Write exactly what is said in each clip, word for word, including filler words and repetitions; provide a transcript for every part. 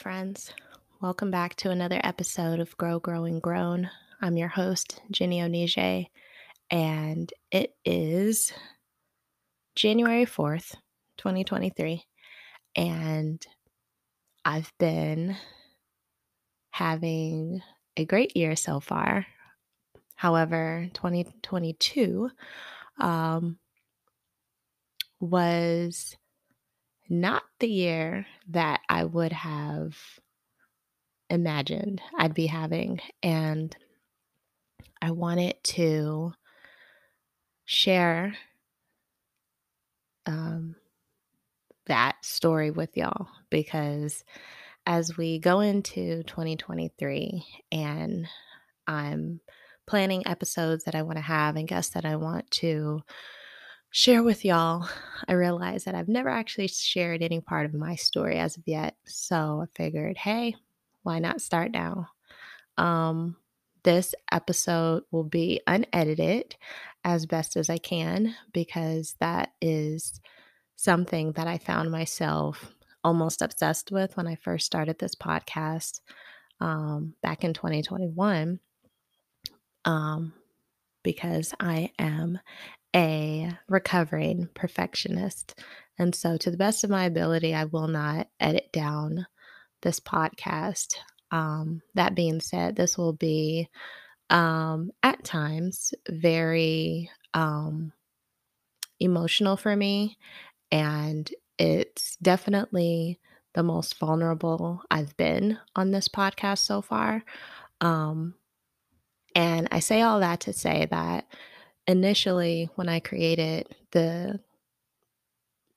friends. Welcome back to another episode of Grow, Growing, Grown. I'm your host, Ginny Onige, and it is January fourth, twenty twenty-three, and I've been having a great year so far. However, twenty twenty-two um, was not the year that I would have imagined I'd be having, and I wanted to share um, that story with y'all, because as we go into twenty twenty-three and I'm planning episodes that I want to have and guests that I want to share with y'all, I realized that I've never actually shared any part of my story as of yet. So I figured, hey, why not start now? Um, this episode will be unedited as best as I can, because that is something that I found myself almost obsessed with when I first started this podcast um, back in twenty twenty-one, um, because I am a recovering perfectionist. And so to the best of my ability, I will not edit down this podcast. Um, that being said, this will be um, at times very um, emotional for me, and it's definitely the most vulnerable I've been on this podcast so far. Um, and I say all that to say that initially, when I created the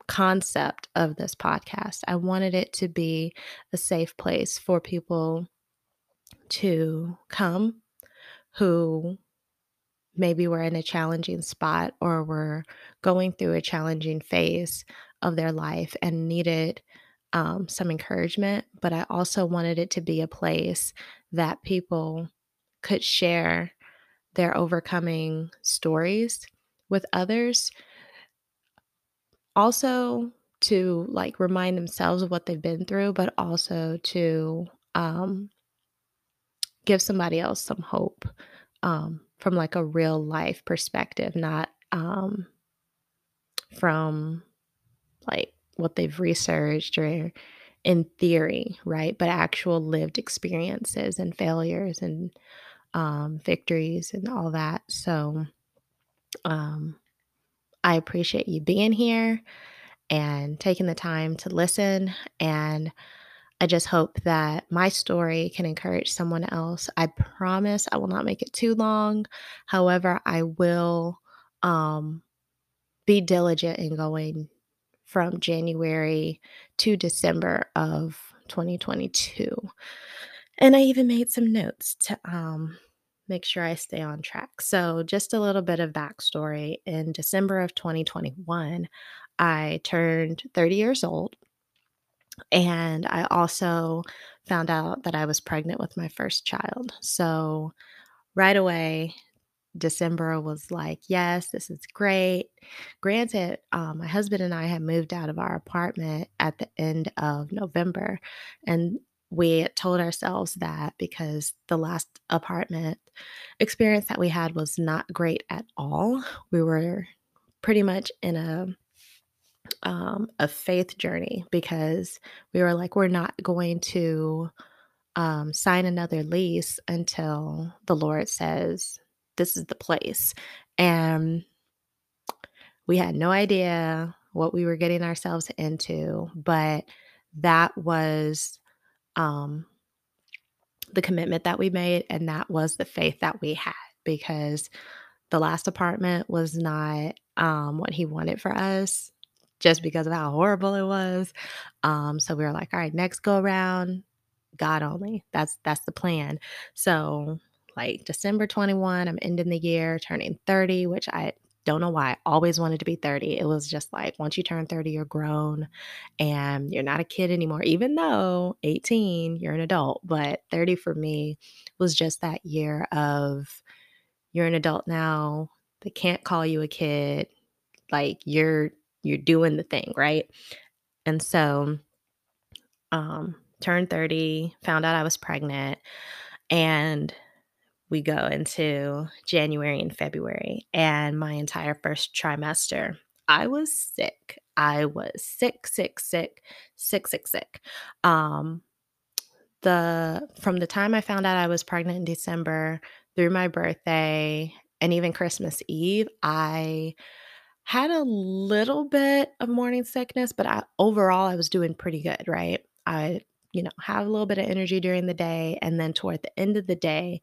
concept of this podcast, I wanted it to be a safe place for people to come who maybe were in a challenging spot or were going through a challenging phase of their life and needed um, some encouragement. But I also wanted it to be a place that people could share their overcoming stories with others. Also to like remind themselves of what they've been through, but also to um, give somebody else some hope um, from like a real life perspective, not um, from like what they've researched or in theory, right? But actual lived experiences and failures and Um, victories and all that. So um, I appreciate you being here and taking the time to listen. And I just hope that my story can encourage someone else. I promise I will not make it too long. However, I will um, be diligent in going from January to December of twenty twenty-two. And I even made some notes to um, make sure I stay on track. So just a little bit of backstory. In December of twenty twenty-one, I turned thirty years old. And I also found out that I was pregnant with my first child. So right away, December was like, yes, this is great. Granted, um, my husband and I had moved out of our apartment at the end of November. And we had told ourselves that because the last apartment experience that we had was not great at all. We were pretty much in a um, a faith journey, because we were like, we're not going to um, sign another lease until the Lord says, this is the place. And we had no idea what we were getting ourselves into, but that was Um, the commitment that we made, and that was the faith that we had, because the last apartment was not um, what he wanted for us, just because of how horrible it was. Um, so we were like, all right, next go around, God only. That's that's the plan. So like December twenty-first, I'm ending the year, turning thirty, which I don't know why I always wanted to be thirty. It was just like, once you turn thirty, you're grown and you're not a kid anymore, even though eighteen, you're an adult. But thirty for me was just that year of, you're an adult now. They can't call you a kid. Like you're, you're doing the thing, right? And so um, turned thirty, found out I was pregnant, and we go into January and February, and my entire first trimester, I was sick. I was sick, sick, sick, sick, sick, sick. Um, the from the time I found out I was pregnant in December through my birthday and even Christmas Eve, I had a little bit of morning sickness, but I, overall I was doing pretty good, right? I, you know, have a little bit of energy during the day, and then toward the end of the day,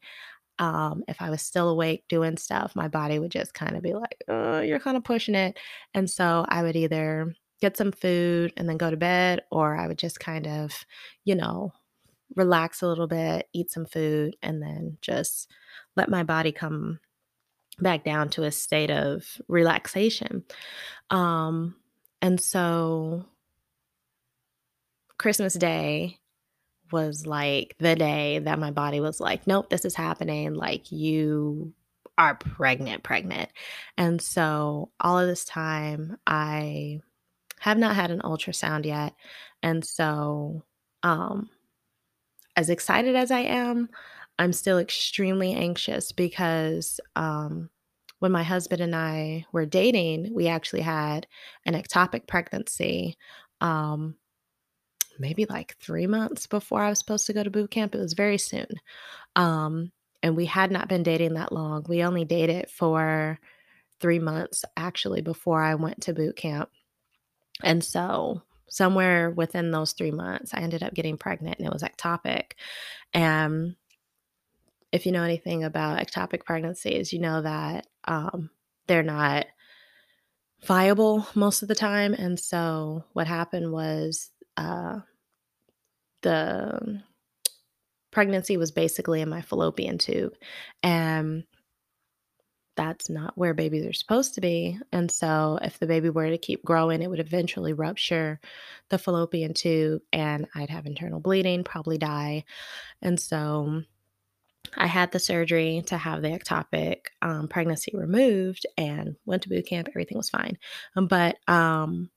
Um, if I was still awake doing stuff, my body would just kind of be like, oh, you're kind of pushing it. And so I would either get some food and then go to bed, or I would just kind of, you know, relax a little bit, eat some food, and then just let my body come back down to a state of relaxation. Um, and so Christmas Day was like the day that my body was like, nope, this is happening. Like, you are pregnant, pregnant. And so all of this time, I have not had an ultrasound yet. And so um, as excited as I am, I'm still extremely anxious because um, when my husband and I were dating, we actually had an ectopic pregnancy. Um, maybe like three months before I was supposed to go to boot camp. It was very soon. Um, and we had not been dating that long. We only dated for three months actually before I went to boot camp. And so somewhere within those three months, I ended up getting pregnant, and it was ectopic. And if you know anything about ectopic pregnancies, you know that um, they're not viable most of the time. And so what happened was, uh, the pregnancy was basically in my fallopian tube, and that's not where babies are supposed to be. And so if the baby were to keep growing, it would eventually rupture the fallopian tube, and I'd have internal bleeding, probably die. And so I had the surgery to have the ectopic um, pregnancy removed, and went to boot camp. Everything was fine. Um, but, um,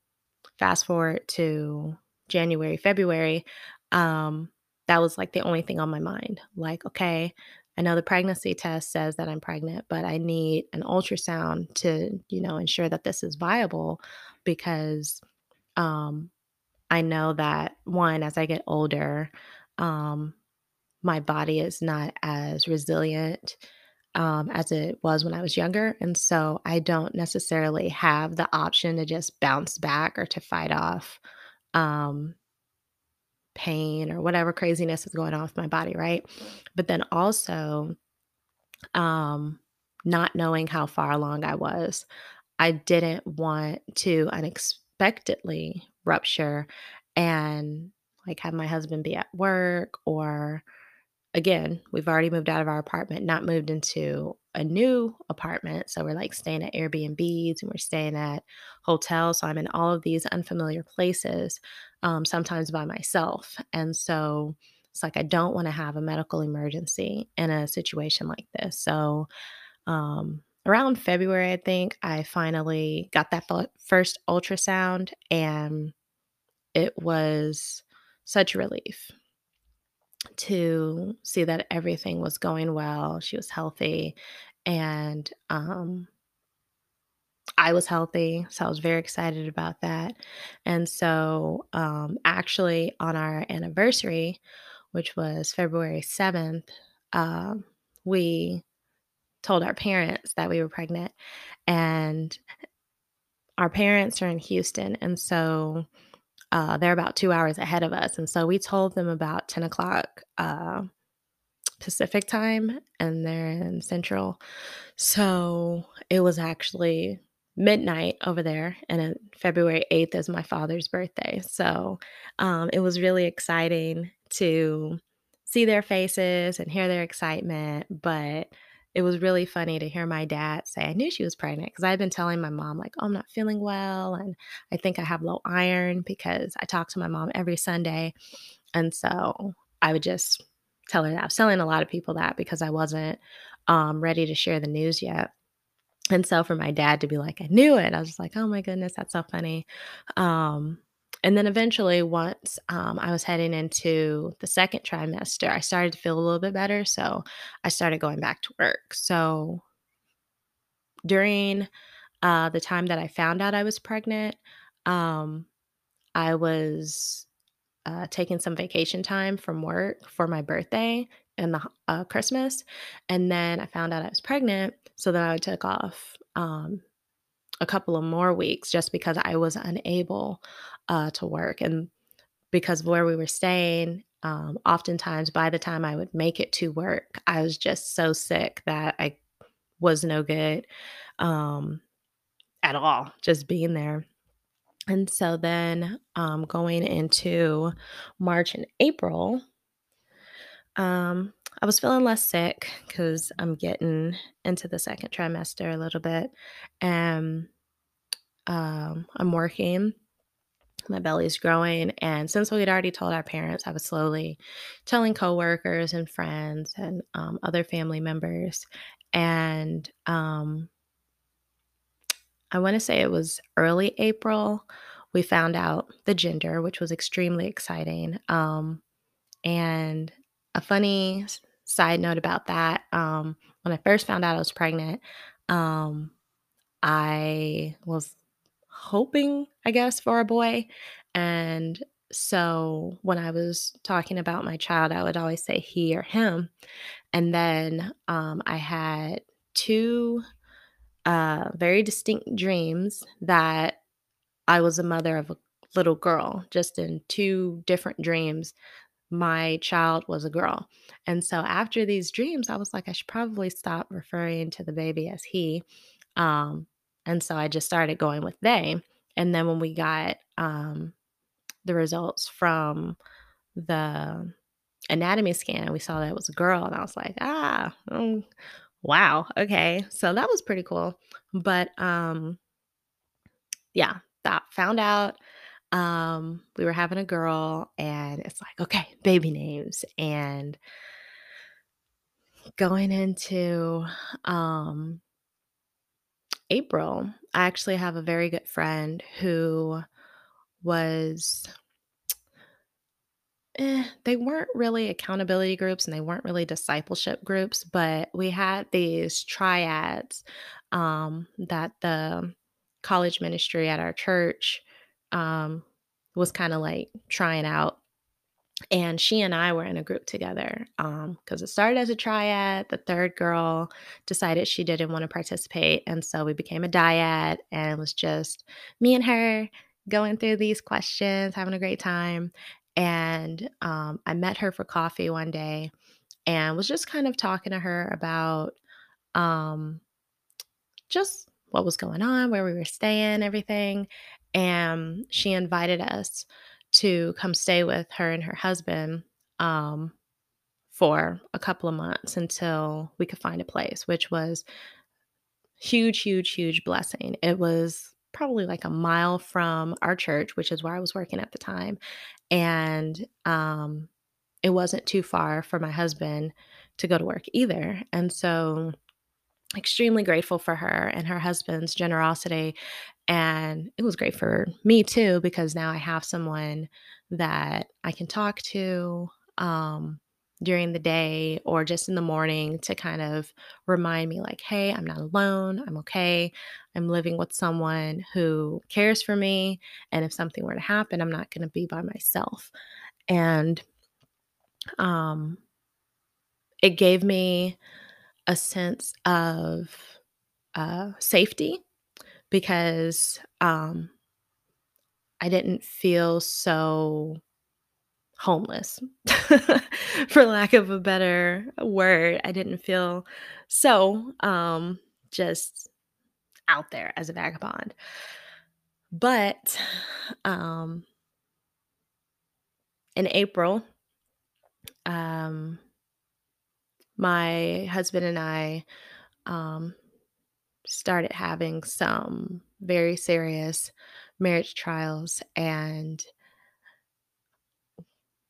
fast forward to January, February, um, that was like the only thing on my mind. Like, okay, I know the pregnancy test says that I'm pregnant, but I need an ultrasound to, you know, ensure that this is viable, because um, I know that, one, as I get older, um, my body is not as resilient Um, as it was when I was younger. And so I don't necessarily have the option to just bounce back or to fight off um, pain or whatever craziness is going on with my body, right? But then also um, not knowing how far along I was, I didn't want to unexpectedly rupture and like have my husband be at work, or again, we've already moved out of our apartment, not moved into a new apartment. So we're like staying at Airbnbs, and we're staying at hotels. So I'm in all of these unfamiliar places, um, sometimes by myself. And so it's like, I don't want to have a medical emergency in a situation like this. So um, around February, I think, I finally got that first ultrasound, and it was such relief to see that everything was going well. She was healthy, and um, I was healthy. So I was very excited about that. And so um, actually on our anniversary, which was February seventh, uh, we told our parents that we were pregnant, and our parents are in Houston. And so Uh, they're about two hours ahead of us. And so we told them about ten o'clock uh, Pacific time, and they're in Central. So it was actually midnight over there. And uh, February eighth is my father's birthday. So um, it was really exciting to see their faces and hear their excitement. But it was really funny to hear my dad say, I knew she was pregnant, because I had been telling my mom, like, oh, I'm not feeling well, and I think I have low iron, because I talk to my mom every Sunday. And so I would just tell her that. I was telling a lot of people that because I wasn't um, ready to share the news yet. And so for my dad to be like, I knew it, I was just like, oh my goodness, that's so funny. Um, And then eventually, once um, I was heading into the second trimester, I started to feel a little bit better. So I started going back to work. So during uh, the time that I found out I was pregnant, um, I was uh, taking some vacation time from work for my birthday and the uh, Christmas. And then I found out I was pregnant. So then I took off um, a couple of more weeks just because I was unable uh, to work. And because of where we were staying, um, oftentimes by the time I would make it to work, I was just so sick that I was no good um, at all, just being there. And so then um, going into March and April, um, I was feeling less sick because I'm getting into the second trimester a little bit. And um, I'm working. My belly's growing. And since we had already told our parents, I was slowly telling coworkers and friends and um, other family members. And um, I want to say it was early April. We found out the gender, which was extremely exciting. Um, and a funny side note about that, um, when I first found out I was pregnant, um, I was hoping, I guess, for a boy. And so when I was talking about my child, I would always say he or him. And then um, I had two uh, very distinct dreams that I was a mother of a little girl, just in two different dreams. My child was a girl. And so after these dreams, I was like, I should probably stop referring to the baby as he. Um, and so I just started going with they. And then when we got um, the results from the anatomy scan, we saw that it was a girl. And I was like, ah, mm, wow. Okay. So that was pretty cool. But um, yeah, that found out. Um, we were having a girl, and it's like, okay, baby names. And going into um, April, I actually have a very good friend who was, eh, they weren't really accountability groups and they weren't really discipleship groups, but we had these triads um, that the college ministry at our church Um, was kind of like trying out. And she and I were in a group together um, because it started as a triad. The third girl decided she didn't want to participate. And so we became a dyad, and it was just me and her going through these questions, having a great time. And um, I met her for coffee one day and was just kind of talking to her about um, just what was going on, where we were staying, everything. And she invited us to come stay with her and her husband um, for a couple of months until we could find a place, which was huge, huge, huge blessing. It was probably like a mile from our church, which is where I was working at the time. And um, it wasn't too far for my husband to go to work either. And so extremely grateful for her and her husband's generosity. And it was great for me too, because now I have someone that I can talk to um, during the day or just in the morning to kind of remind me like, hey, I'm not alone. I'm okay. I'm living with someone who cares for me. And if something were to happen, I'm not going to be by myself. And um, it gave me a sense of uh, safety, because um, I didn't feel so homeless, for lack of a better word. I didn't feel so um, just out there as a vagabond. But um, in April, um, my husband and I um, started having some very serious marriage trials. And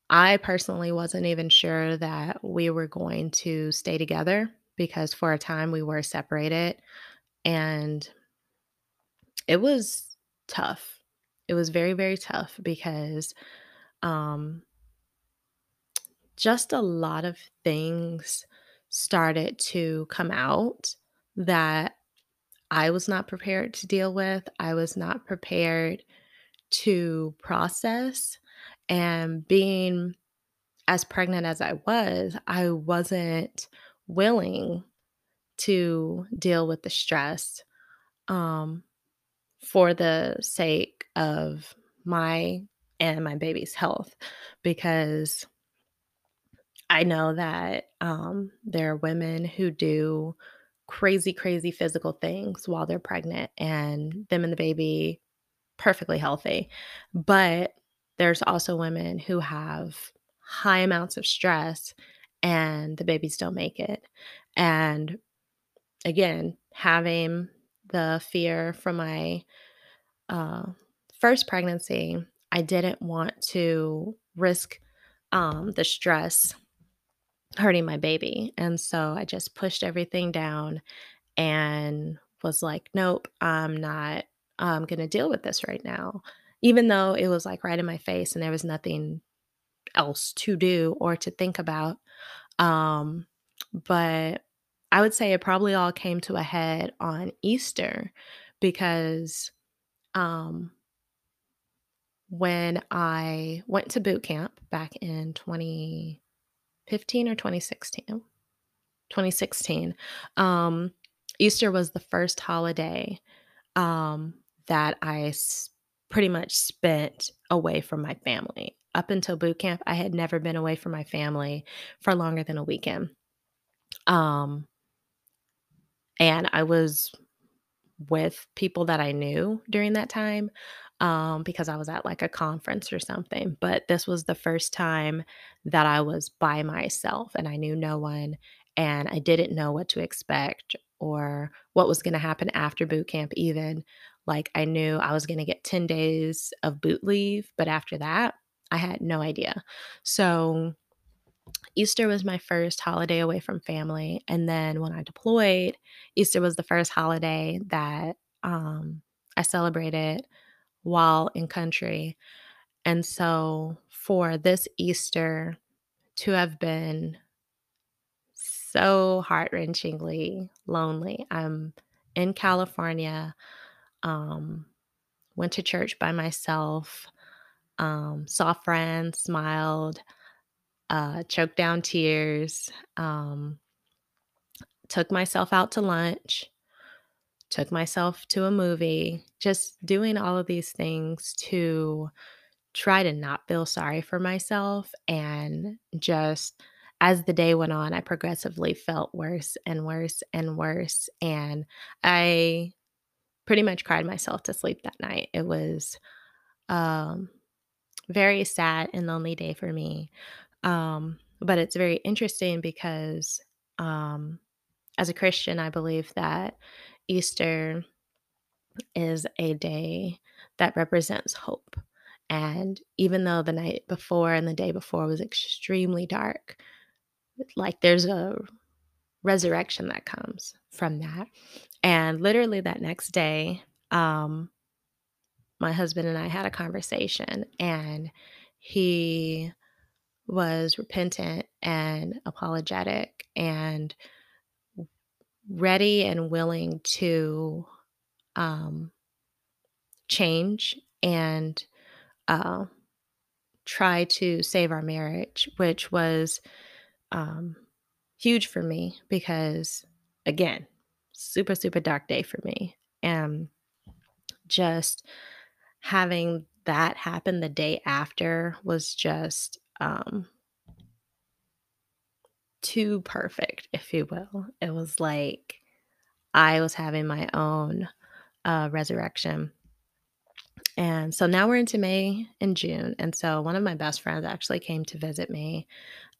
I personally wasn't even sure that we were going to stay together, because for a time we were separated, and it was tough. it was very, very tough because um, just a lot of things started to come out that I was not prepared to deal with. I was not prepared to process. And being as pregnant as I was, I wasn't willing to deal with the stress um, for the sake of my and my baby's health, because I know that um, there are women who do crazy, crazy physical things while they're pregnant, and them and the baby perfectly healthy. But there's also women who have high amounts of stress and the babies don't make it. And again, having the fear from my uh, first pregnancy, I didn't want to risk um, the stress hurting my baby. And so I just pushed everything down and was like, nope, I'm not um, going to deal with this right now. Even though it was like right in my face and there was nothing else to do or to think about. Um, but I would say it probably all came to a head on Easter, because um, when I went to boot camp back in twenty fifteen or twenty sixteen, twenty sixteen, um, Easter was the first holiday um, that I spent pretty much spent away from my family. Up until boot camp, I had never been away from my family for longer than a weekend. Um, and I was with people that I knew during that time um, because I was at like a conference or something. But this was the first time that I was by myself and I knew no one, and I didn't know what to expect or what was going to happen after boot camp even. Like, I knew I was going to get ten days of boot leave, but after that, I had no idea. So Easter was my first holiday away from family. And then when I deployed, Easter was the first holiday that um, I celebrated while in country. And so for this Easter to have been so heart-wrenchingly lonely, I'm in California. Um, went to church by myself, um, saw friends, smiled, uh, choked down tears, um, took myself out to lunch, took myself to a movie, just doing all of these things to try to not feel sorry for myself. And just as the day went on, I progressively felt worse and worse and worse. And I pretty much cried myself to sleep that night. It was um, very sad and lonely day for me. Um, but it's very interesting because um, as a Christian, I believe that Easter is a day that represents hope. And even though the night before and the day before was extremely dark, like there's a resurrection that comes from that. And literally that next day, um, my husband and I had a conversation, and he was repentant and apologetic and ready and willing to um, change and uh, try to save our marriage, which was um, huge for me because, again, super, super dark day for me. And just having that happen the day after was just um, too perfect, if you will. It was like I was having my own uh, resurrection. And so now we're into May and June. And so one of my best friends actually came to visit me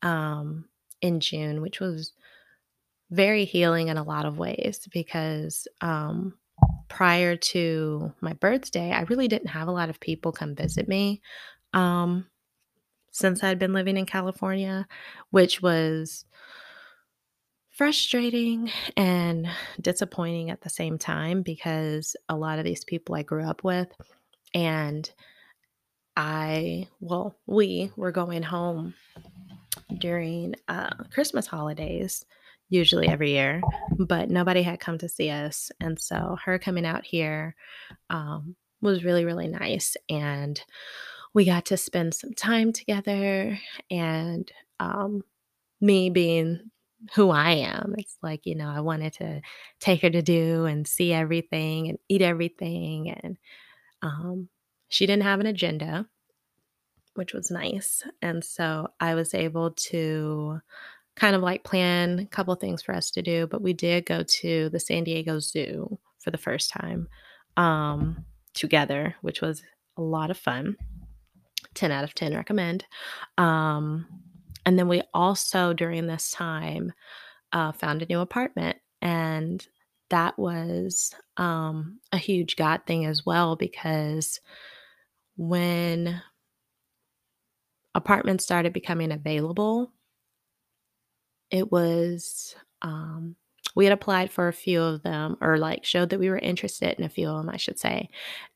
um, in June, which was very healing in a lot of ways because um, prior to my birthday, I really didn't have a lot of people come visit me um, since I'd been living in California, which was frustrating and disappointing at the same time because a lot of these people I grew up with And I, well, we were going home during uh, Christmas holidays, usually every year, but nobody had come to see us. And so her coming out here um, was really, really nice. And we got to spend some time together. And um, me being who I am, it's like, you know, I wanted to take her to do and see everything and eat everything. And um, she didn't have an agenda, which was nice. And so I was able to kind of like plan a couple things for us to do, but we did go to the San Diego Zoo for the first time um, together, which was a lot of fun. ten out of ten recommend. Um, and then we also, during this time, uh, found a new apartment. And that was um, a huge God thing as well, because when apartments started becoming available, it was, um, we had applied for a few of them, or like showed that we were interested in a few of them, I should say.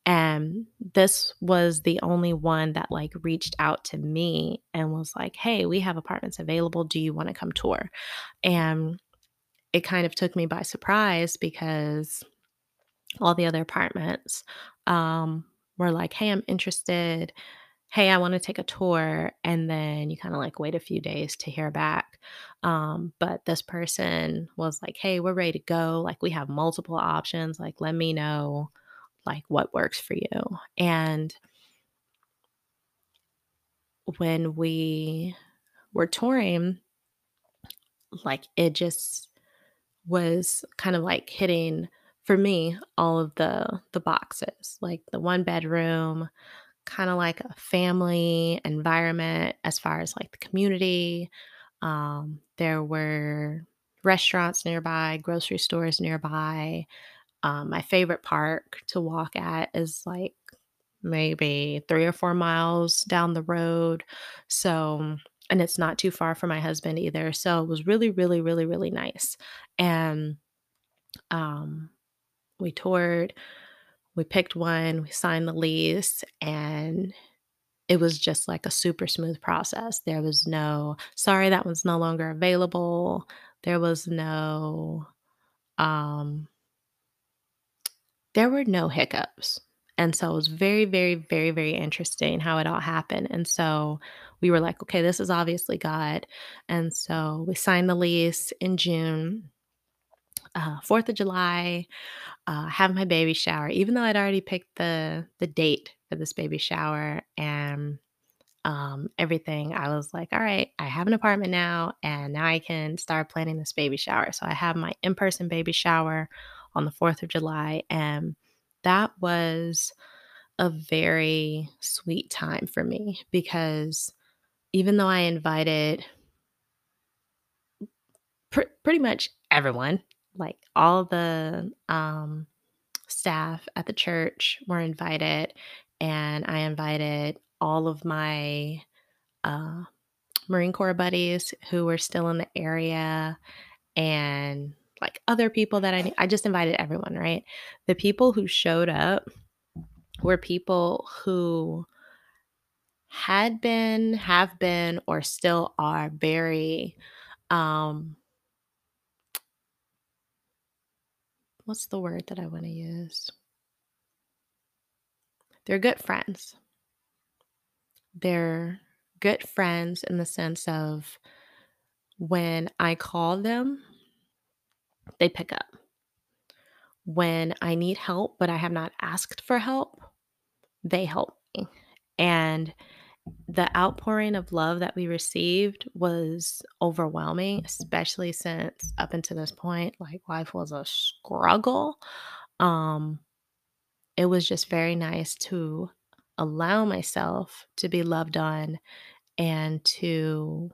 And this was the only one that like reached out to me and was like, hey, we have apartments available. Do you want to come tour? And it kind of took me by surprise, because all the other apartments um, were like, hey, I'm interested. Hey, I want to take a tour. And then you kind of like wait a few days to hear back. Um, but this person was like, hey, we're ready to go. Like, we have multiple options. Like, let me know like what works for you. And when we were touring, like, it just was kind of like hitting for me all of the, the boxes, like the one bedroom, kind of like a family environment as far as like the community. Um, there were restaurants nearby, grocery stores nearby. Um, my favorite park to walk at is like maybe three or four miles down the road. So, and it's not too far for my husband either. So it was really, really, really, really nice. And um, we toured. We picked one, we signed the lease, and it was just like a super smooth process. There was no, sorry, that one's no longer available. There was no, um, there were no hiccups. And so it was very, very, very, very interesting how it all happened. And so we were like, okay, this is obviously God. And so we signed the lease in June. Uh, fourth of July, uh, have my baby shower, even though I'd already picked the the date for this baby shower and um, everything. I was like, all right, I have an apartment now, and now I can start planning this baby shower. So I have my in-person baby shower on the fourth of July, and that was a very sweet time for me, because even though I invited pr- pretty much everyone, like all the um, staff at the church were invited, and I invited all of my uh, Marine Corps buddies who were still in the area, and like other people that I knew. I just invited everyone, right? The people who showed up were people who had been, have been, or still are very um, what's the word that I want to use? They're good friends. They're good friends in the sense of when I call them, they pick up. When I need help, but I have not asked for help, they help me. And the outpouring of love that we received was overwhelming, especially since up until this point, like, life was a struggle. Um, it was just very nice to allow myself to be loved on, and to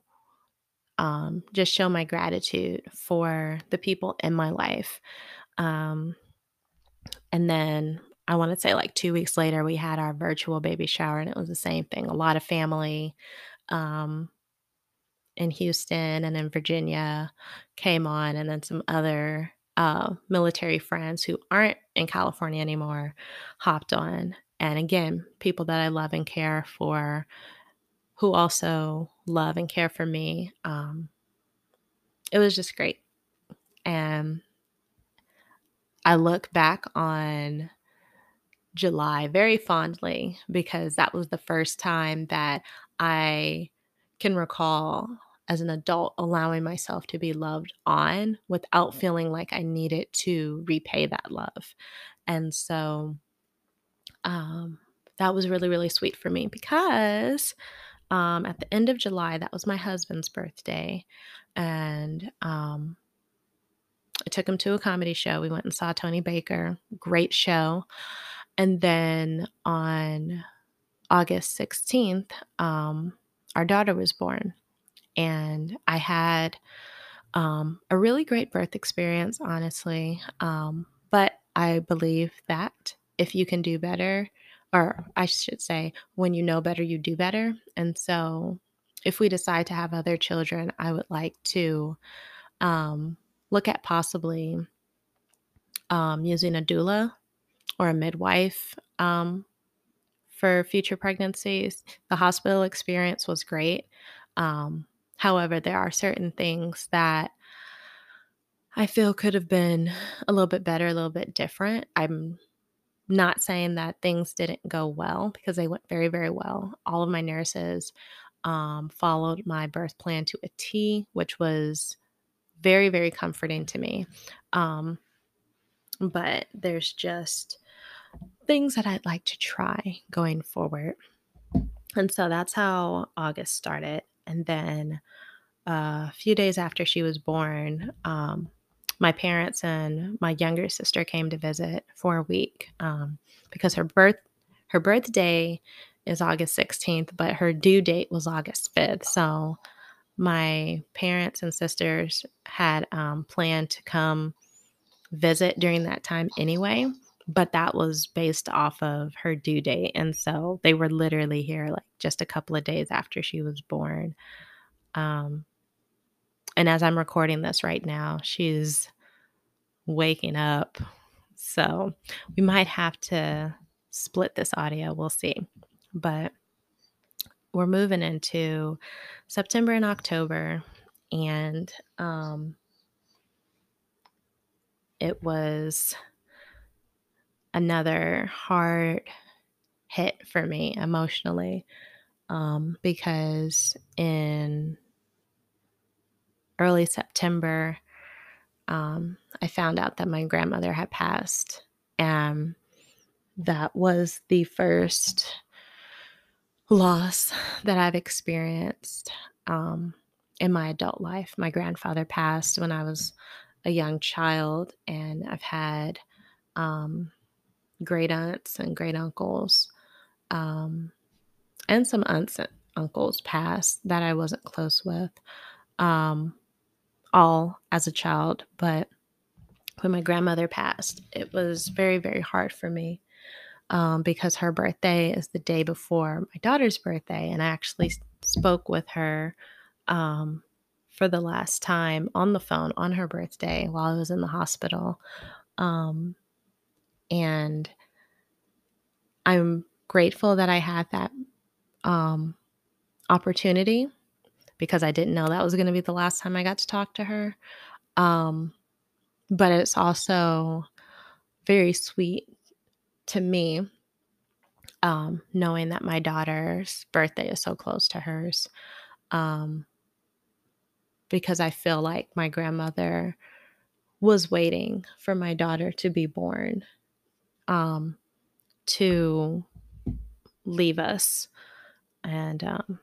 um, just show my gratitude for the people in my life. Um, and then I want to say like two weeks later, we had our virtual baby shower, and it was the same thing. A lot of family um, in Houston and in Virginia came on, and then some other uh, military friends who aren't in California anymore hopped on. And again, people that I love and care for, who also love and care for me. Um, it was just great. And I look back on July very fondly, because that was the first time that I can recall as an adult allowing myself to be loved on without feeling like I needed to repay that love. And so um, that was really, really sweet for me, because um, at the end of July, that was my husband's birthday. And um, I took him to a comedy show. We went and saw Tony Baker. Great show. And then on August sixteenth, um, our daughter was born. And I had um, a really great birth experience, honestly. Um, but I believe that if you can do better, or I should say, when you know better, you do better. And so if we decide to have other children, I would like to um, look at possibly um, using a doula or a midwife um, for future pregnancies. The hospital experience was great. Um, However, there are certain things that I feel could have been a little bit better, a little bit different. I'm not saying that things didn't go well, because they went very, very well. All of my nurses um, followed my birth plan to a T, which was very, very comforting to me. Um, but there's just things that I'd like to try going forward. And so that's how August started. And then uh, a few days after she was born, um, my parents and my younger sister came to visit for a week um, because her birth her birthday is August sixteenth, but her due date was August fifth. So my parents and sisters had um, planned to come visit during that time anyway, but that was based off of her due date. And so they were literally here like just a couple of days after she was born. Um, and as I'm recording this right now, she's waking up. So we might have to split this audio. We'll see. But we're moving into September and October. And um, it was another hard hit for me emotionally, um, because in early September, um, I found out that my grandmother had passed, and that was the first loss that I've experienced um, in my adult life. My grandfather passed when I was a young child, and I've had um, great aunts and great uncles, um, and some aunts and uncles passed that I wasn't close with, um, all as a child. But when my grandmother passed, it was very, very hard for me, um, because her birthday is the day before my daughter's birthday. And I actually spoke with her, um, for the last time on the phone on her birthday while I was in the hospital. Um, And I'm grateful that I had that um, opportunity, because I didn't know that was going to be the last time I got to talk to her. Um, but it's also very sweet to me, um, knowing that my daughter's birthday is so close to hers, um, because I feel like my grandmother was waiting for my daughter to be born, um, to leave us. And, um,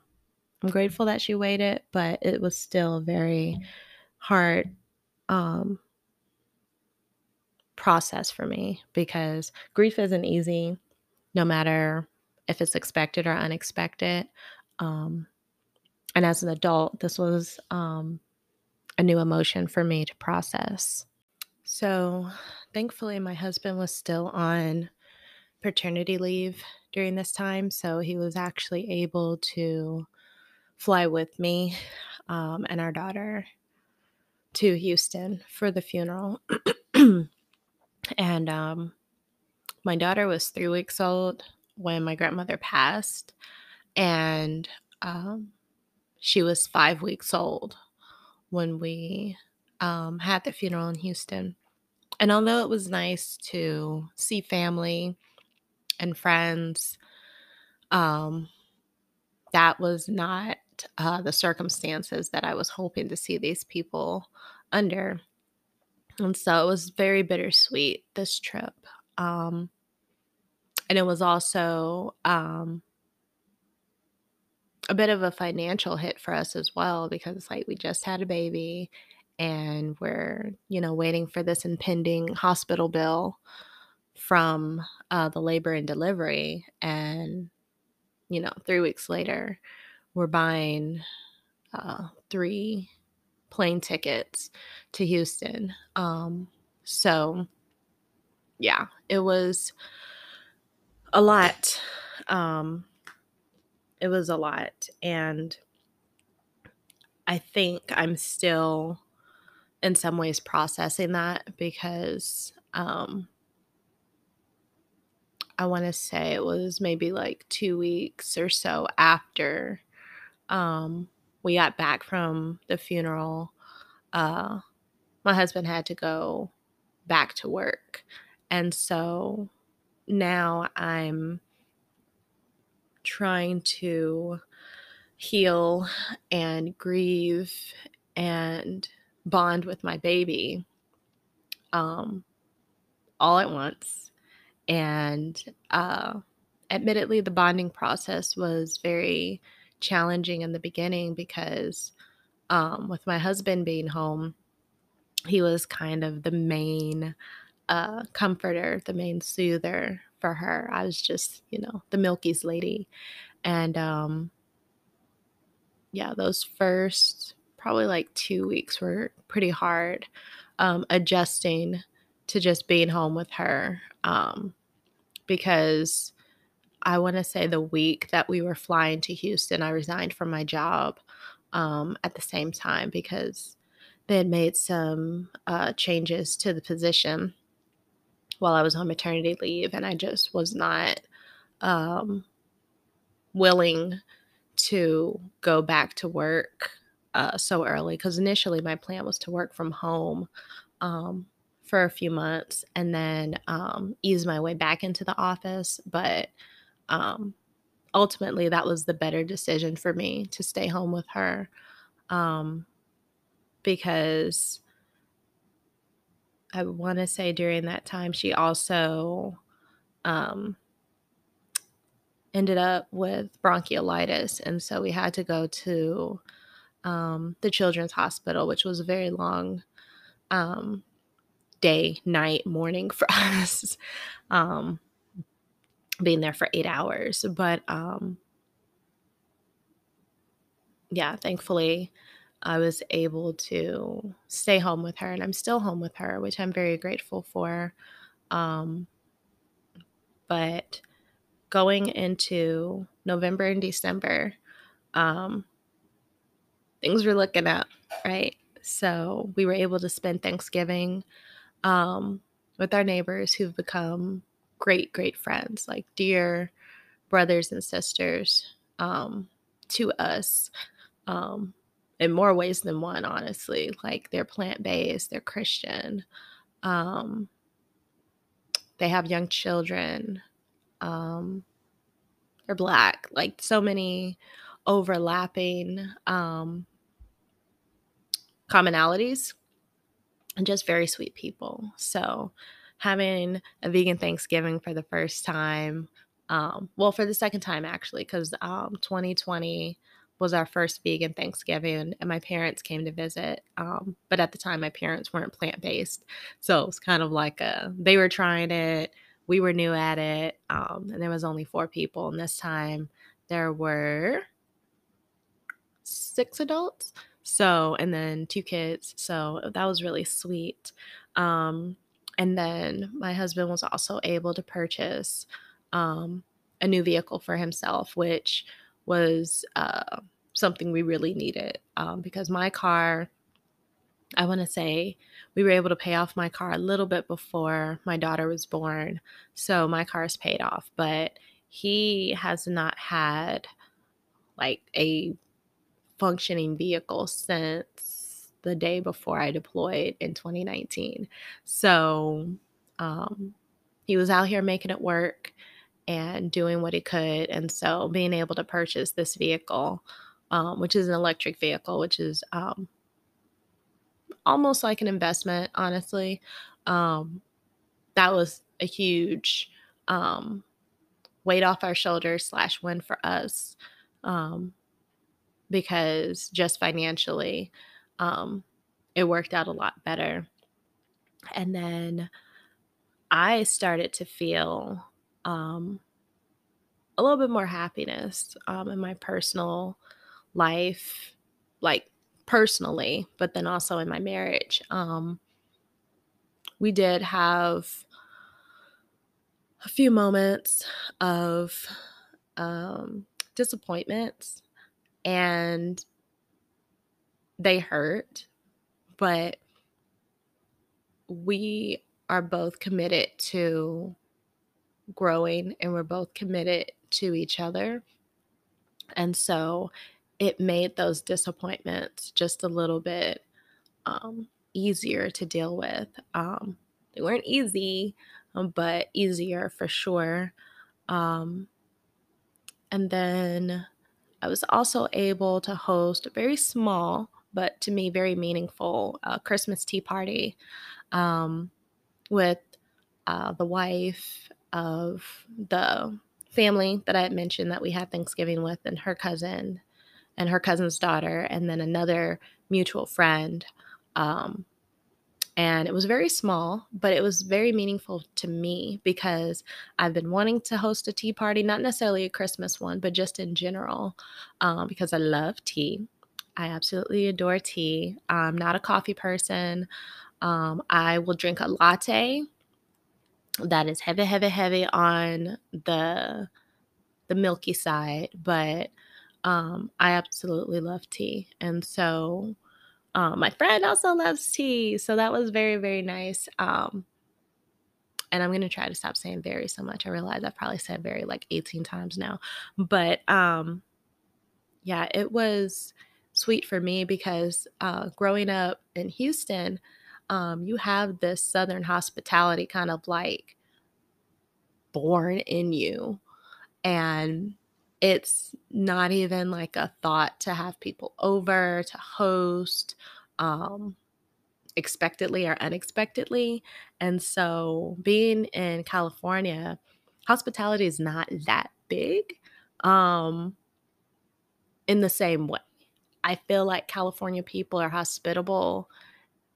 I'm grateful that she waited, but it was still very hard, um, process for me, because grief isn't easy, no matter if it's expected or unexpected. Um, and as an adult, this was, um, a new emotion for me to process. So thankfully, my husband was still on paternity leave during this time. So he was actually able to fly with me um, and our daughter to Houston for the funeral. And um, my daughter was three weeks old when my grandmother passed, and um, she was five weeks old when we um, had the funeral in Houston. And although it was nice to see family and friends, um, that was not uh, the circumstances that I was hoping to see these people under. And so it was very bittersweet, this trip. Um, and it was also um, a bit of a financial hit for us as well, because it's like we just had a baby and we're, you know, waiting for this impending hospital bill from uh, the labor and delivery. And, you know, three weeks later, we're buying uh, three plane tickets to Houston. Um, so, yeah, it was a lot. Um, it was a lot. And I think I'm still in some ways processing that, because um, I want to say it was maybe like two weeks or so after um, we got back from the funeral. Uh, my husband had to go back to work. And so now I'm trying to heal and grieve and bond with my baby um, all at once. And uh, admittedly, the bonding process was very challenging in the beginning, because um, with my husband being home, he was kind of the main uh, comforter, the main soother for her. I was just, you know, the Milky's lady. And um, yeah, those first probably like two weeks were pretty hard, um, adjusting to just being home with her. Um, because I want to say the week that we were flying to Houston, I resigned from my job um, at the same time, because they had made some uh, changes to the position while I was on maternity leave. And I just was not um, willing to go back to work Uh, so early, because initially my plan was to work from home um, for a few months and then um, ease my way back into the office. But um, ultimately, that was the better decision for me, to stay home with her, um, because I want to say during that time, she also um, ended up with bronchiolitis. And so we had to go to Um, the Children's Hospital, which was a very long um, day, night, morning for us, um, being there for eight hours. But um, yeah, thankfully, I was able to stay home with her, and I'm still home with her, which I'm very grateful for. Um, but going into November and December, um, things were looking up, right? So we were able to spend Thanksgiving um, with our neighbors, who've become great, great friends, like dear brothers and sisters um, to us um, in more ways than one, honestly. Like, they're plant-based, they're Christian, um, they have young children, um, they're Black, like so many overlapping um, commonalities, and just very sweet people. So having a vegan Thanksgiving for the first time, um, well, for the second time actually, because um, twenty twenty was our first vegan Thanksgiving, and my parents came to visit. Um, but at the time, my parents weren't plant-based. So it was kind of like a, they were trying it, we were new at it, um, and there was only four people. And this time there were six adults, so, and then two kids, so that was really sweet. Um, and then my husband was also able to purchase um, a new vehicle for himself, which was uh, something we really needed, um, because my car, I want to say we were able to pay off my car a little bit before my daughter was born, so my car is paid off, but he has not had like a functioning vehicle since the day before I deployed in twenty nineteen. So um, he was out here making it work and doing what he could. And so being able to purchase this vehicle, um, which is an electric vehicle, which is um, almost like an investment, honestly, um, that was a huge um, weight off our shoulders slash win for us, um, because just financially, um, it worked out a lot better. And then I started to feel Um, a little bit more happiness um, in my personal life, like personally, but then also in my marriage. Um, we did have a few moments of um, disappointments, and they hurt, but we are both committed to growing, and we're both committed to each other. And so it made those disappointments just a little bit um, easier to deal with. Um, they weren't easy, but easier for sure. Um, and then I was also able to host a very small, but to me, very meaningful uh, Christmas tea party um, with uh, the wife of the family that I had mentioned that we had Thanksgiving with, and her cousin and her cousin's daughter, and then another mutual friend. Um, and it was very small, but it was very meaningful to me because I've been wanting to host a tea party, not necessarily a Christmas one, but just in general, um, because I love tea. I absolutely adore tea. I'm not a coffee person. Um, I will drink a latte that is heavy, heavy, heavy on the the milky side, but um, I absolutely love tea. And so um, my friend also loves tea. So that was very, very nice. Um, and I'm going to try to stop saying very so much. I realize I've probably said very like eighteen times now. But um, yeah, it was sweet for me because uh, growing up in Houston, Um, you have this Southern hospitality kind of like born in you, and it's not even like a thought to have people over, to host, um, expectedly or unexpectedly. And so being in California, hospitality is not that big, um, in the same way. I feel like California people are hospitable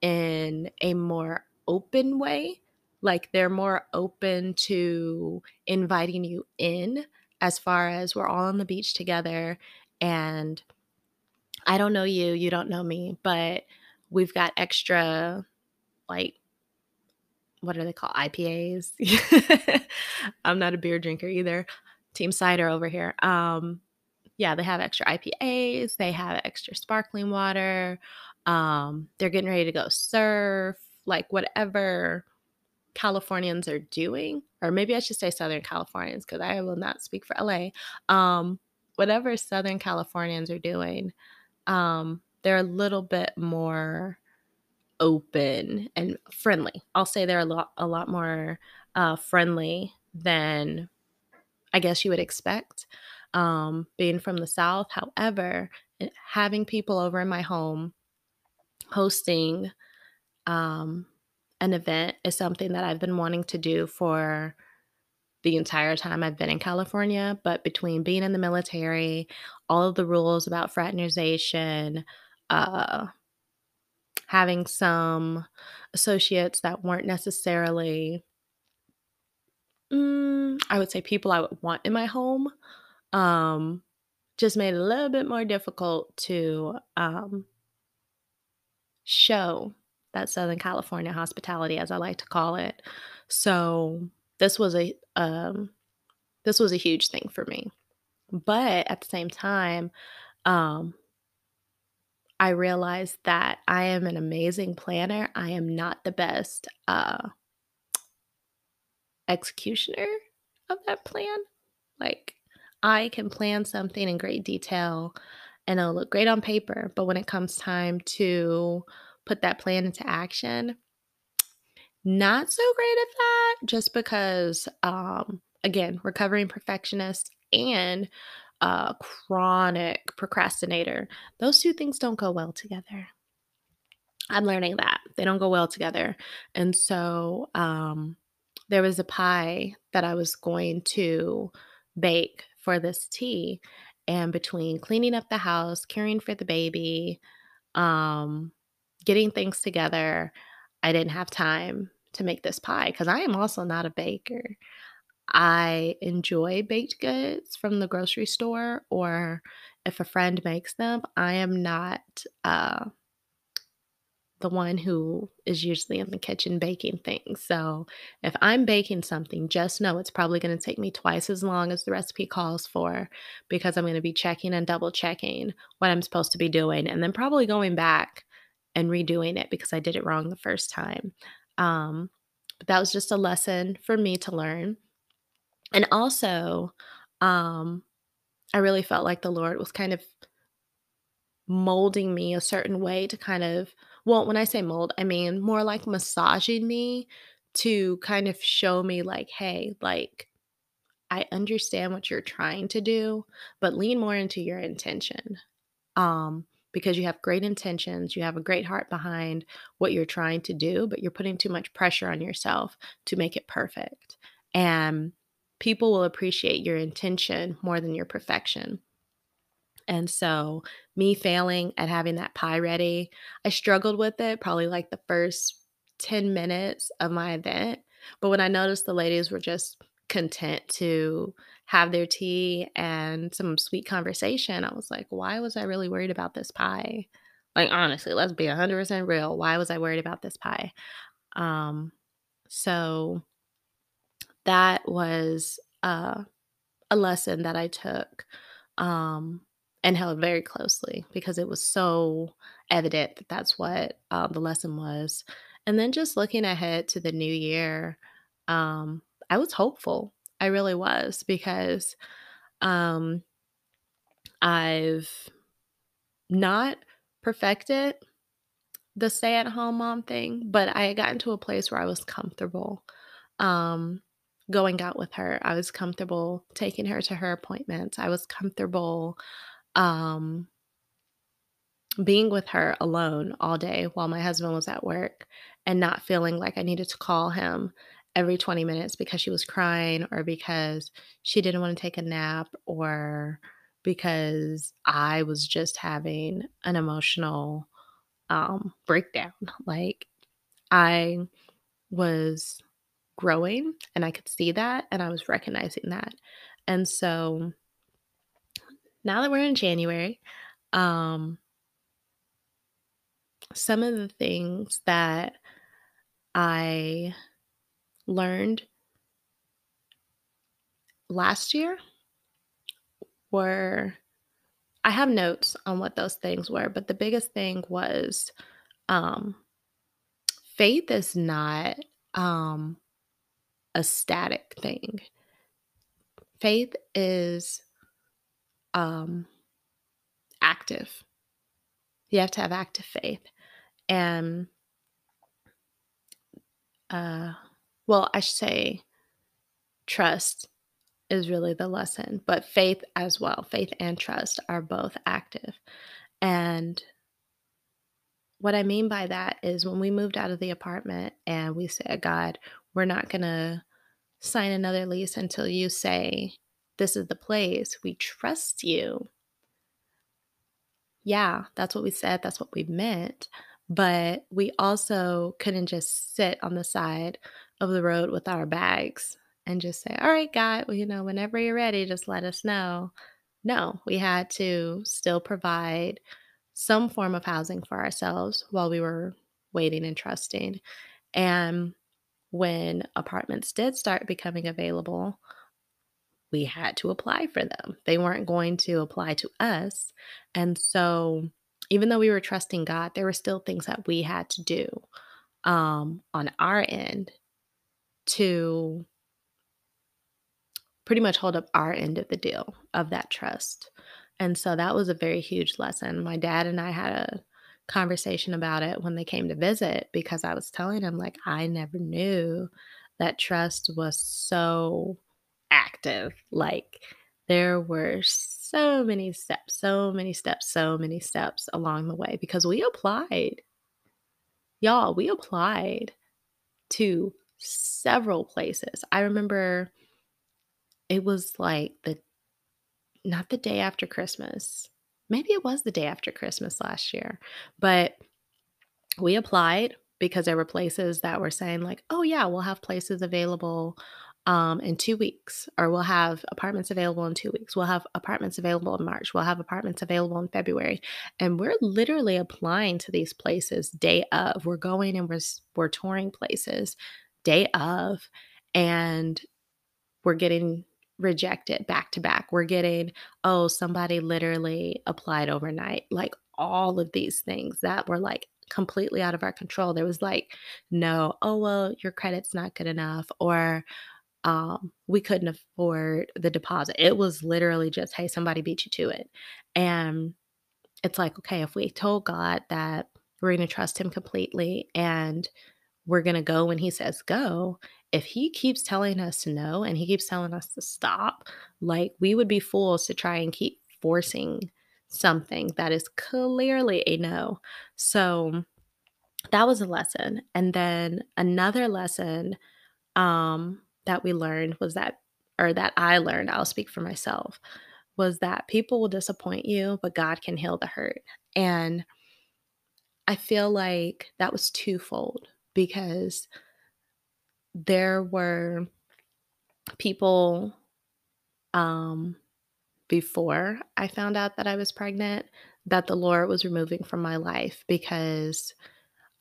in a more open way. Like they're more open to inviting you in, as far as we're all on the beach together and I don't know you, you don't know me, but we've got extra, like, what are they called? I P As. I'm not a beer drinker either. Team cider over here. Um, yeah, they have extra I P As. They have extra sparkling water. Um, they're getting ready to go surf, like whatever Californians are doing, or maybe I should say Southern Californians, because I will not speak for L A. Um, whatever Southern Californians are doing, um, they're a little bit more open and friendly. I'll say they're a lot, a lot more uh, friendly than I guess you would expect, um, being from the South. However, having people over in my home, hosting um, an event is something that I've been wanting to do for the entire time I've been in California. But between being in the military, all of the rules about fraternization, uh, having some associates that weren't necessarily, mm, I would say, people I would want in my home, um, just made it a little bit more difficult to um, show that Southern California hospitality, as I like to call it. So this was a um, this was a huge thing for me. But at the same time, um, I realized that I am an amazing planner. I am not the best uh, executioner of that plan. Like, I can plan something in great detail and it'll look great on paper, but when it comes time to put that plan into action, not so great at that, just because, um, again, recovering perfectionist and uh, chronic procrastinator, those two things don't go well together. I'm learning that. They don't go well together. And so um, there was a pie that I was going to bake for this tea, and between cleaning up the house, caring for the baby, um, getting things together, I didn't have time to make this pie because I am also not a baker. I enjoy baked goods from the grocery store, or if a friend makes them. I am not uh, the one who is usually in the kitchen baking things. So if I'm baking something, just know it's probably going to take me twice as long as the recipe calls for, because I'm going to be checking and double checking what I'm supposed to be doing, and then probably going back and redoing it because I did it wrong the first time. Um, but that was just a lesson for me to learn. And also, um, I really felt like the Lord was kind of molding me a certain way to kind of, well, when I say mold, I mean more like massaging me to kind of show me like, hey, like, I understand what you're trying to do, but lean more into your intention. Um, because you have great intentions, you have a great heart behind what you're trying to do, but you're putting too much pressure on yourself to make it perfect. And people will appreciate your intention more than your perfection. And so me failing at having that pie ready, I struggled with it probably like the first ten minutes of my event. But when I noticed the ladies were just content to have their tea and some sweet conversation, I was like, why was I really worried about this pie? Like, honestly, let's be one hundred percent real. Why was I worried about this pie? Um, so that was uh, a lesson that I took um, and held very closely, because it was so evident that that's what uh, the lesson was. And then just looking ahead to the new year, um, I was hopeful. I really was, because um, I've not perfected the stay-at-home mom thing, but I had gotten to a place where I was comfortable. Um, going out with her. I was comfortable taking her to her appointments. I was comfortable um, being with her alone all day while my husband was at work, and not feeling like I needed to call him every twenty minutes because she was crying, or because she didn't want to take a nap, or because I was just having an emotional um, breakdown. Like, I was growing, and I could see that, and I was recognizing that. And so now that we're in January, um, some of the things that I learned last year were, I have notes on what those things were, but the biggest thing was um, faith is not um, a static thing. Faith is um, active. You have to have active faith. And, uh, well, I should say trust is really the lesson, but faith as well. Faith and trust are both active. And what I mean by that is, when we moved out of the apartment and we said, God, we're not going to sign another lease until you say, this is the place. We trust you. Yeah, that's what we said. That's what we meant. But we also couldn't just sit on the side of the road with our bags and just say, all right, God, well, you know, whenever you're ready, just let us know. No, we had to still provide some form of housing for ourselves while we were waiting and trusting. And when apartments did start becoming available, we had to apply for them. They weren't going to apply to us. And so even though we were trusting God, there were still things that we had to do um, on our end to pretty much hold up our end of the deal of that trust. And so that was a very huge lesson. My dad and I had a conversation about it when they came to visit, because I was telling him, like, I never knew that trust was so active. Like, there were so many steps, so many steps, so many steps along the way, because we applied. Y'all, we applied to several places. I remember it was like the, not the day after Christmas. Maybe it was the day after Christmas last year, but we applied because there were places that were saying like, oh yeah, we'll have places available um, in two weeks, or we'll have apartments available in two weeks. We'll have apartments available in March. We'll have apartments available in February. And we're literally applying to these places day of. We're going and we're, we're touring places day of, and we're getting rejected back to back. We're getting, oh, somebody literally applied overnight. Like all of these things that were like completely out of our control. There was like, no, oh, well, your credit's not good enough, or um, we couldn't afford the deposit. It was literally just, hey, somebody beat you to it. And it's like, okay, if we told God that we're going to trust him completely and we're going to go when he says go, if he keeps telling us to no and he keeps telling us to stop, like we would be fools to try and keep forcing something that is clearly a no. So that was a lesson. And then another lesson um, that we learned was that, or that I learned, I'll speak for myself, was that people will disappoint you, but God can heal the hurt. And I feel like that was twofold, because there were people um, before I found out that I was pregnant that the Lord was removing from my life, because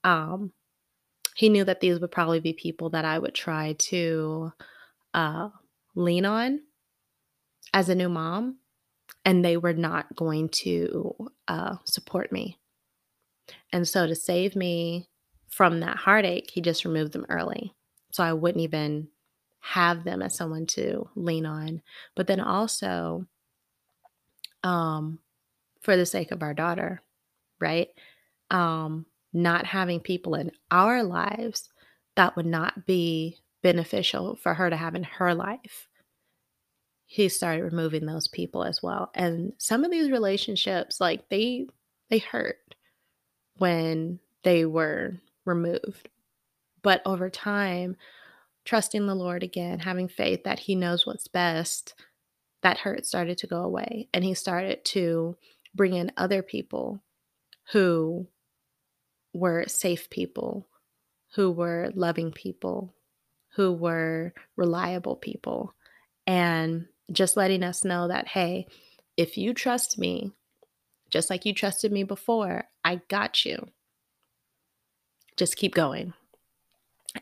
um, he knew that these would probably be people that I would try to uh, lean on as a new mom, and they were not going to uh, support me. And so to save me from that heartache, he just removed them early, so I wouldn't even have them as someone to lean on. But then also, um, for the sake of our daughter, right? Um, not having people in our lives that would not be beneficial for her to have in her life, he started removing those people as well. And some of these relationships, like they they hurt when they were removed. But over time, trusting the Lord again, having faith that he knows what's best, that hurt started to go away. And he started to bring in other people who were safe people, who were loving people, who were reliable people. And just letting us know that, hey, if you trust me, just like you trusted me before, I got you. Just keep going.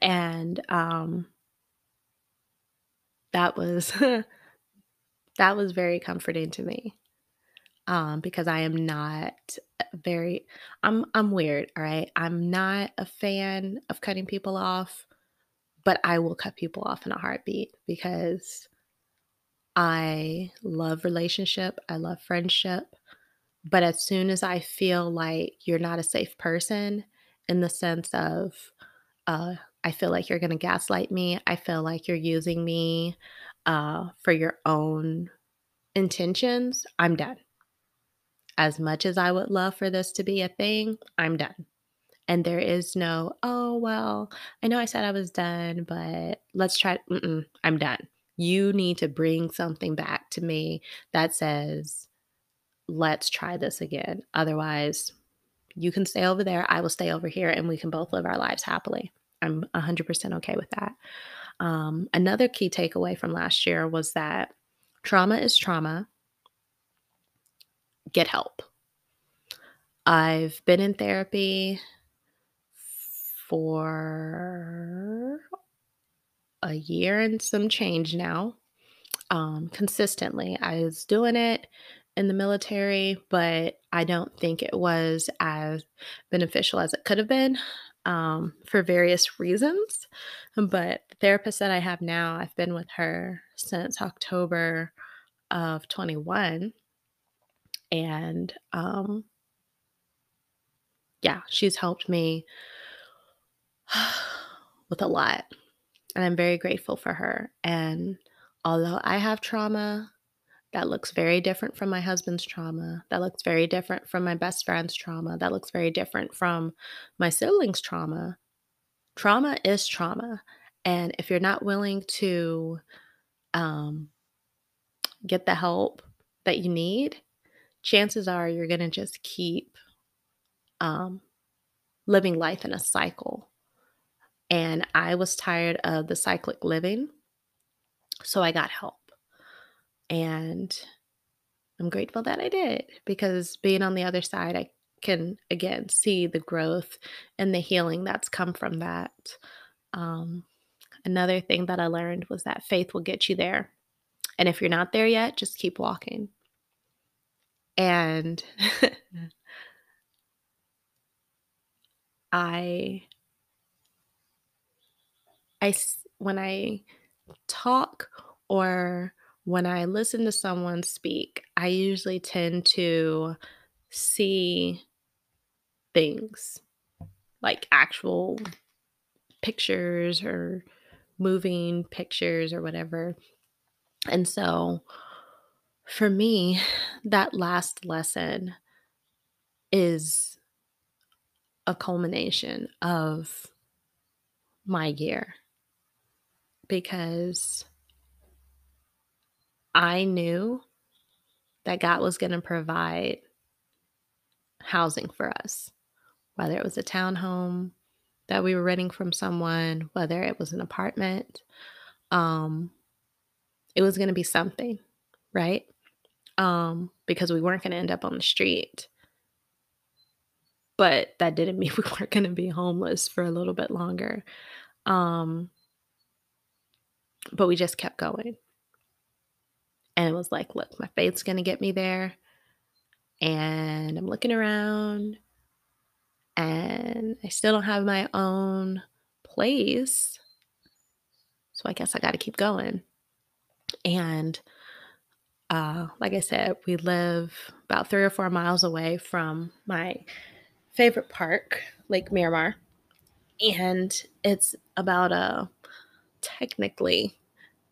And um, that was that was very comforting to me, um, because I am not very I'm I'm weird, all right? I'm not a fan of cutting people off, but I will cut people off in a heartbeat, because I love relationship, I love friendship, but as soon as I feel like you're not a safe person, in the sense of uh, I feel like you're going to gaslight me. I feel like you're using me uh, for your own intentions. I'm done. As much as I would love for this to be a thing, I'm done. And there is no, oh, well, I know I said I was done, but let's try. Mm-mm, I'm done. You need to bring something back to me that says, let's try this again. Otherwise, you can stay over there, I will stay over here, and we can both live our lives happily. I'm one hundred percent okay with that. Um, another key takeaway from last year was that trauma is trauma. Get help. I've been in therapy for a year and some change now, um, consistently. I was doing it in the military, but I don't think it was as beneficial as it could have been. um, for various reasons. But the therapist that I have now, I've been with her since October of twenty-one. And um, yeah, she's helped me with a lot. And I'm very grateful for her. And although I have trauma that looks very different from my husband's trauma, that looks very different from my best friend's trauma, that looks very different from my siblings' trauma, trauma is trauma. And if you're not willing to um, get the help that you need, chances are you're going to just keep um, living life in a cycle. And I was tired of the cyclic living, so I got help. And I'm grateful that I did, because being on the other side, I can, again, see the growth and the healing that's come from that. Um, another thing that I learned was that faith will get you there. And if you're not there yet, just keep walking. And I... I, when I talk or when I listen to someone speak, I usually tend to see things like actual pictures or moving pictures or whatever. And so for me, that last lesson is a culmination of my year. Because I knew that God was going to provide housing for us, whether it was a townhome that we were renting from someone, whether it was an apartment, um, it was going to be something, right? Um, because we weren't going to end up on the street. But that didn't mean we weren't going to be homeless for a little bit longer. Um, But we just kept going. And it was like, look, my faith's going to get me there. And I'm looking around. And I still don't have my own place. So I guess I got to keep going. And uh, like I said, we live about three or four miles away from my favorite park, Lake Miramar. And it's about a... technically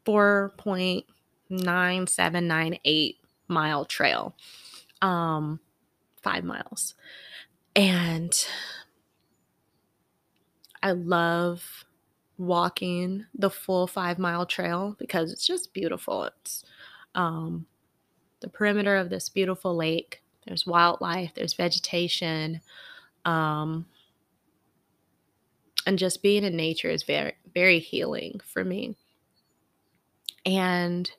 four point nine seven nine eight mile trail, um, five miles. And I love walking the full five mile trail because it's just beautiful. It's um, the perimeter of this beautiful lake. There's wildlife, there's vegetation, um, and just being in nature is very, very healing for me. And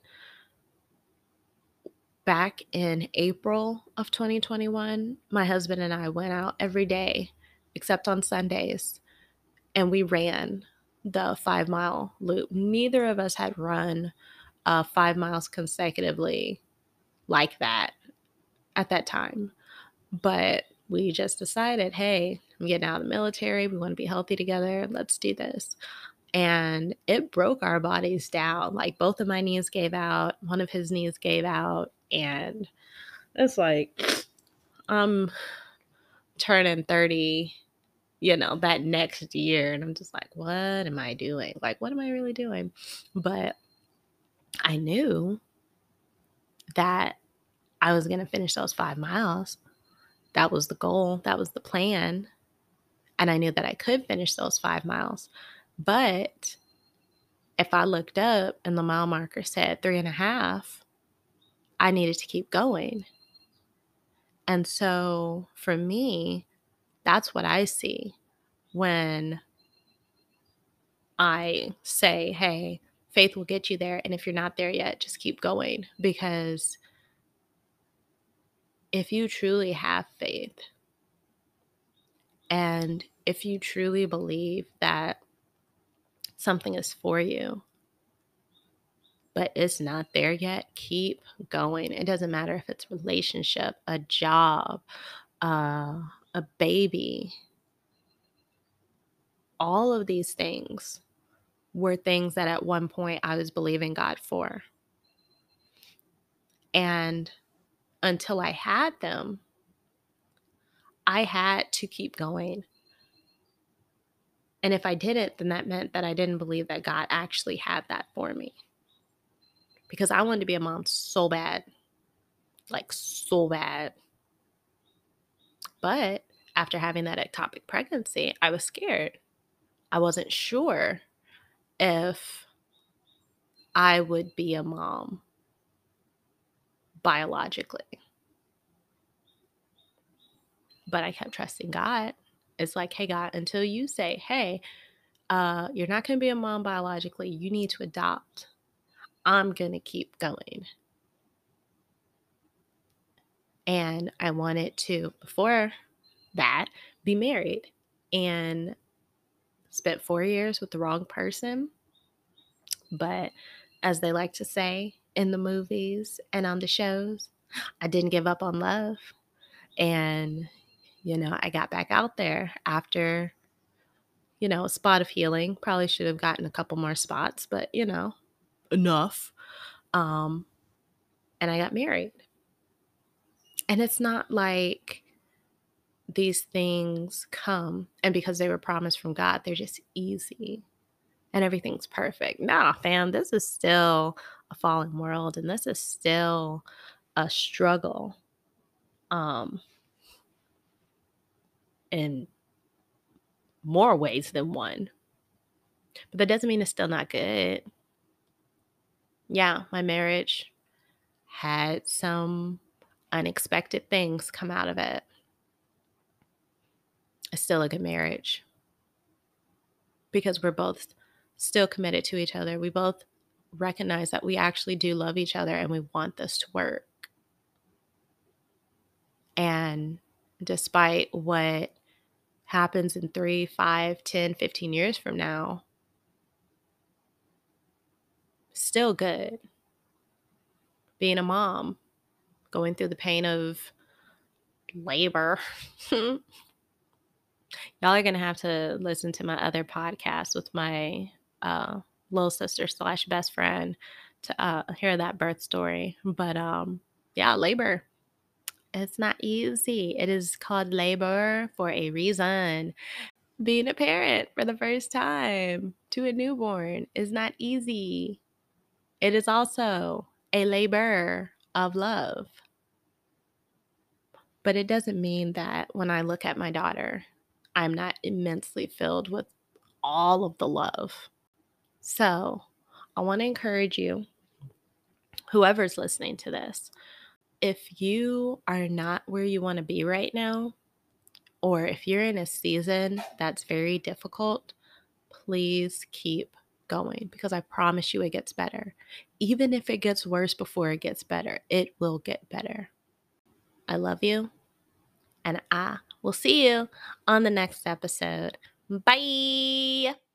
back in April of twenty twenty-one, my husband and I went out every day, except on Sundays, and we ran the five-mile loop. Neither of us had run uh, five miles consecutively like that at that time. But we just decided, hey, I'm getting out of the military. We want to be healthy together. Let's do this. And it broke our bodies down. Like both of my knees gave out. One of his knees gave out. And it's like, I'm turning thirty, you know, that next year. And I'm just like, what am I doing? Like, what am I really doing? But I knew that I was going to finish those five miles. That was the goal. That was the plan. And I knew that I could finish those five miles. But if I looked up and the mile marker said three and a half, I needed to keep going. And so for me, that's what I see when I say, hey, faith will get you there. And if you're not there yet, just keep going. Because if you truly have faith, and if you truly believe that something is for you, but it's not there yet, keep going. It doesn't matter if it's a relationship, a job, uh, a baby, all of these things were things that at one point I was believing God for. And until I had them, I had to keep going. And if I didn't, then that meant that I didn't believe that God actually had that for me. Because I wanted to be a mom so bad. Like, so bad. But after having that ectopic pregnancy, I was scared. I wasn't sure if I would be a mom biologically. But I kept trusting God. It's like, hey, God, until you say, hey, uh, you're not going to be a mom biologically, you need to adopt, I'm going to keep going. And I wanted to, before that, be married, and spent four years with the wrong person. But as they like to say in the movies and on the shows, I didn't give up on love. And you know, I got back out there after, you know, a spot of healing. Probably should have gotten a couple more spots, but, you know, enough. Um, and I got married. And it's not like these things come, and because they were promised from God, they're just easy and everything's perfect. Nah, fam, this is still a fallen world, and this is still a struggle. Um... in more ways than one. But that doesn't mean it's still not good. Yeah, my marriage had some unexpected things come out of it. It's still a good marriage because we're both still committed to each other. We both recognize that we actually do love each other and we want this to work. And despite what happens in three, five, ten, fifteen years from now, still good. Being a mom, going through the pain of labor. Y'all are going to have to listen to my other podcast with my uh, little sister slash best friend to uh, hear that birth story. But um, yeah, labor. It's not easy. It is called labor for a reason. Being a parent for the first time to a newborn is not easy. It is also a labor of love. But it doesn't mean that when I look at my daughter, I'm not immensely filled with all of the love. So I want to encourage you, whoever's listening to this, if you are not where you want to be right now, or if you're in a season that's very difficult, please keep going, because I promise you it gets better. Even if it gets worse before it gets better, it will get better. I love you, and I will see you on the next episode. Bye.